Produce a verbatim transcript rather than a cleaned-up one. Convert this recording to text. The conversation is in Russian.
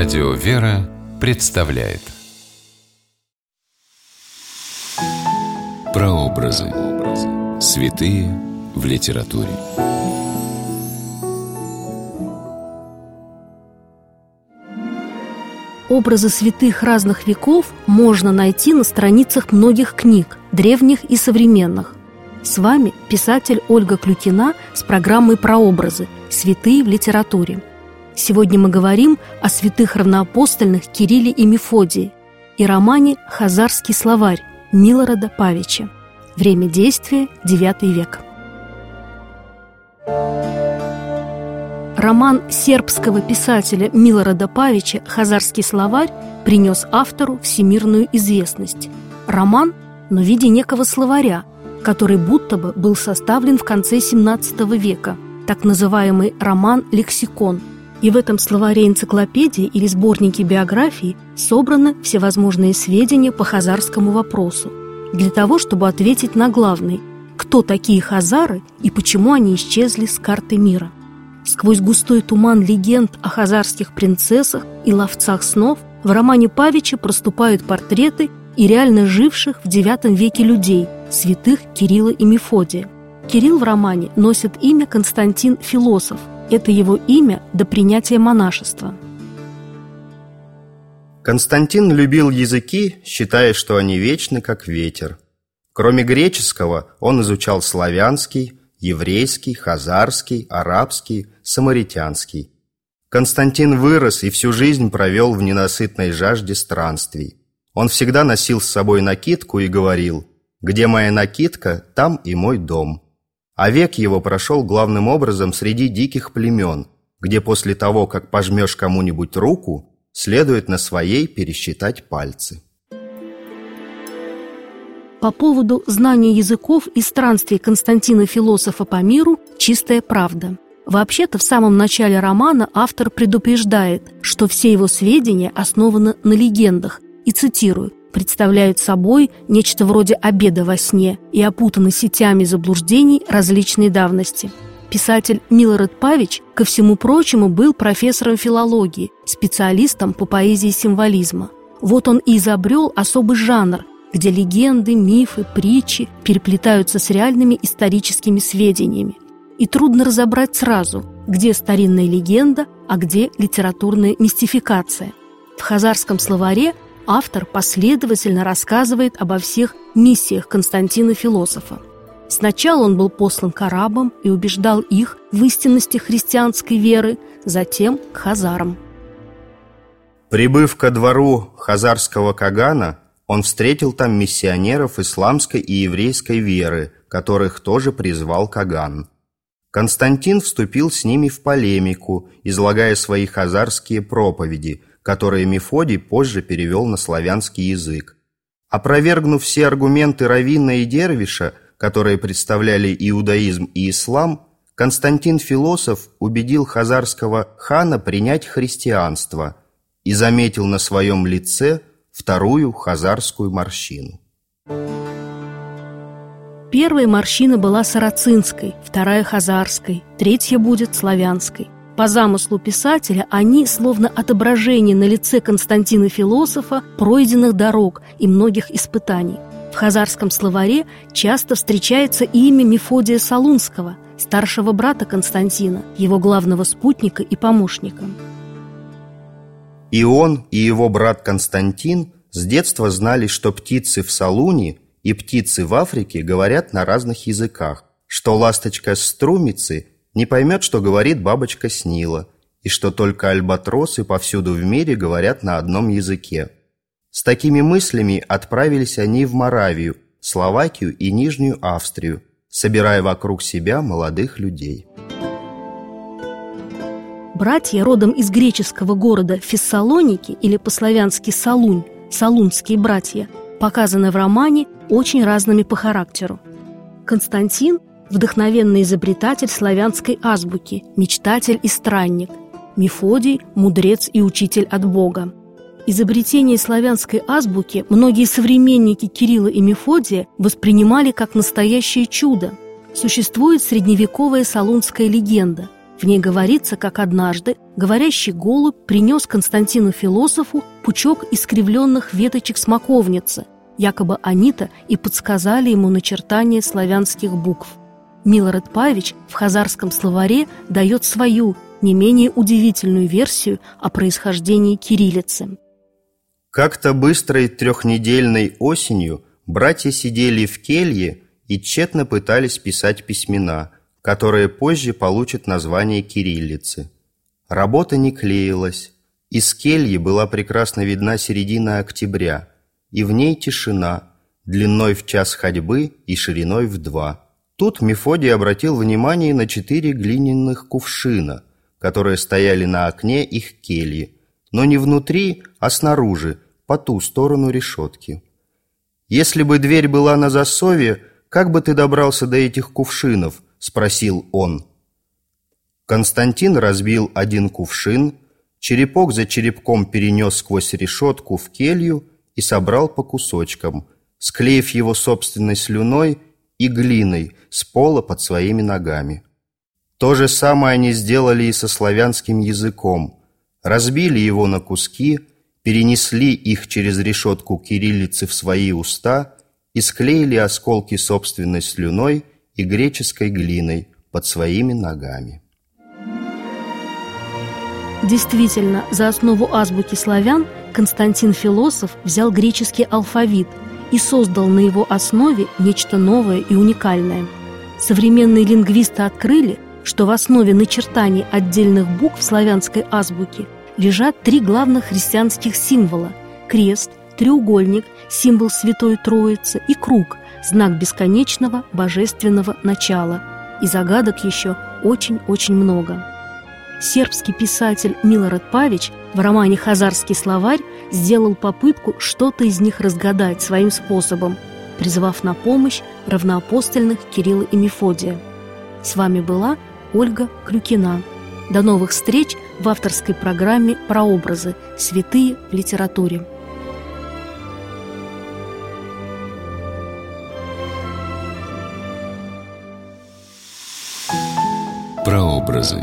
Радио Вера представляет Прообразы. Святые в литературе. Образы святых разных веков можно найти на страницах многих книг, древних и современных. С вами писатель Ольга Клюкина с программой «Прообразы. Святые в литературе». Сегодня мы говорим о святых равноапостольных Кирилле и Мефодии и романе «Хазарский словарь» Милорада Павича. Время действия – девятый век. Роман сербского писателя Милорада Павича «Хазарский словарь» принес автору всемирную известность. Роман, но в виде некого словаря, который будто бы был составлен в конце семнадцатого века, так называемый роман-лексикон. И в этом словаре энциклопедии или сборнике биографий собраны всевозможные сведения по хазарскому вопросу для того, чтобы ответить на главный – кто такие хазары и почему они исчезли с карты мира. Сквозь густой туман легенд о хазарских принцессах и ловцах снов в романе Павича проступают портреты и реально живших в девятом веке людей – святых Кирилла и Мефодия. Кирилл в романе носит имя Константин Философ. Это его имя до принятия монашества. Константин любил языки, считая, что они вечны, как ветер. Кроме греческого, он изучал славянский, еврейский, хазарский, арабский, самаритянский. Константин вырос и всю жизнь провел в ненасытной жажде странствий. Он всегда носил с собой накидку и говорил: «Где моя накидка, там и мой дом». А век его прошел главным образом среди диких племен, где после того, как пожмешь кому-нибудь руку, следует на своей пересчитать пальцы. По поводу знания языков и странствий Константина Философа по миру чистая правда. Вообще-то в самом начале романа автор предупреждает, что все его сведения основаны на легендах, и, цитирую, представляют собой нечто вроде обеда во сне и опутаны сетями заблуждений различной давности. Писатель Милорад Павич, ко всему прочему, был профессором филологии, специалистом по поэзии символизма. Вот он и изобрел особый жанр, где легенды, мифы, притчи переплетаются с реальными историческими сведениями. И трудно разобрать сразу, где старинная легенда, а где литературная мистификация. В «Хазарском словаре» автор последовательно рассказывает обо всех миссиях Константина Философа. Сначала он был послан к арабам и убеждал их в истинности христианской веры, затем к хазарам. Прибыв ко двору хазарского Кагана, он встретил там миссионеров исламской и еврейской веры, которых тоже призвал Каган. Константин вступил с ними в полемику, излагая свои хазарские проповеди, которые Мефодий позже перевел на славянский язык. Опровергнув все аргументы раввина и дервиша, которые представляли иудаизм и ислам, Константин Философ убедил хазарского хана принять христианство и заметил на своем лице вторую хазарскую морщину. Первая морщина была сарацинской, вторая – хазарской, третья будет славянской. По замыслу писателя они словно отображение на лице Константина Философа пройденных дорог и многих испытаний. В «Хазарском словаре» часто встречается имя Мефодия Салунского, старшего брата Константина, его главного спутника и помощника. И он, и его брат Константин с детства знали, что птицы в Солуни и птицы в Африке говорят на разных языках, что ласточка струмицы не поймет, что говорит бабочка снила, и что только альбатросы повсюду в мире говорят на одном языке. С такими мыслями отправились они в Моравию, Словакию и Нижнюю Австрию, собирая вокруг себя молодых людей. Братья родом из греческого города Фессалоники, или по-славянски Солунь, солунские братья, показаны в романе очень разными по характеру. Константин – вдохновенный изобретатель славянской азбуки, мечтатель и странник. Мефодий – мудрец и учитель от Бога. Изобретение славянской азбуки многие современники Кирилла и Мефодия воспринимали как настоящее чудо. Существует средневековая солунская легенда. В ней говорится, как однажды говорящий голубь принес Константину Философу пучок искривленных веточек смоковницы. Якобы они-то и подсказали ему начертание славянских букв. Милорад Павич в «Хазарском словаре» дает свою, не менее удивительную версию о происхождении кириллицы. «Как-то быстрой трехнедельной осенью братья сидели в келье и тщетно пытались писать письмена, которые позже получат название кириллицы. Работа не клеилась. Из кельи была прекрасно видна середина октября, и в ней тишина, длиной в час ходьбы и шириной в два. Тут Мефодий обратил внимание на четыре глиняных кувшина, которые стояли на окне их кельи, но не внутри, а снаружи, по ту сторону решетки. «Если бы дверь была на засове, как бы ты добрался до этих кувшинов?» – спросил он. Константин разбил один кувшин, черепок за черепком перенес сквозь решетку в келью и собрал по кусочкам, склеив его собственной слюной и глиной с пола под своими ногами. То же самое они сделали и со славянским языком. Разбили его на куски, перенесли их через решетку кириллицы в свои уста и склеили осколки собственной слюной и греческой глиной под своими ногами. Действительно, за основу азбуки славян Константин Философ взял греческий алфавит и создал на его основе нечто новое и уникальное. Современные лингвисты открыли, что в основе начертаний отдельных букв славянской азбуки лежат три главных христианских символа – крест, треугольник, символ Святой Троицы, и круг – знак бесконечного божественного начала. И загадок еще очень-очень много. Сербский писатель Милорад Павич в романе «Хазарский словарь» сделал попытку что-то из них разгадать своим способом, призвав на помощь равноапостольных Кирилла и Мефодия. С вами была Ольга Клюкина. До новых встреч в авторской программе «Прообразы. Святые в литературе». Прообразы.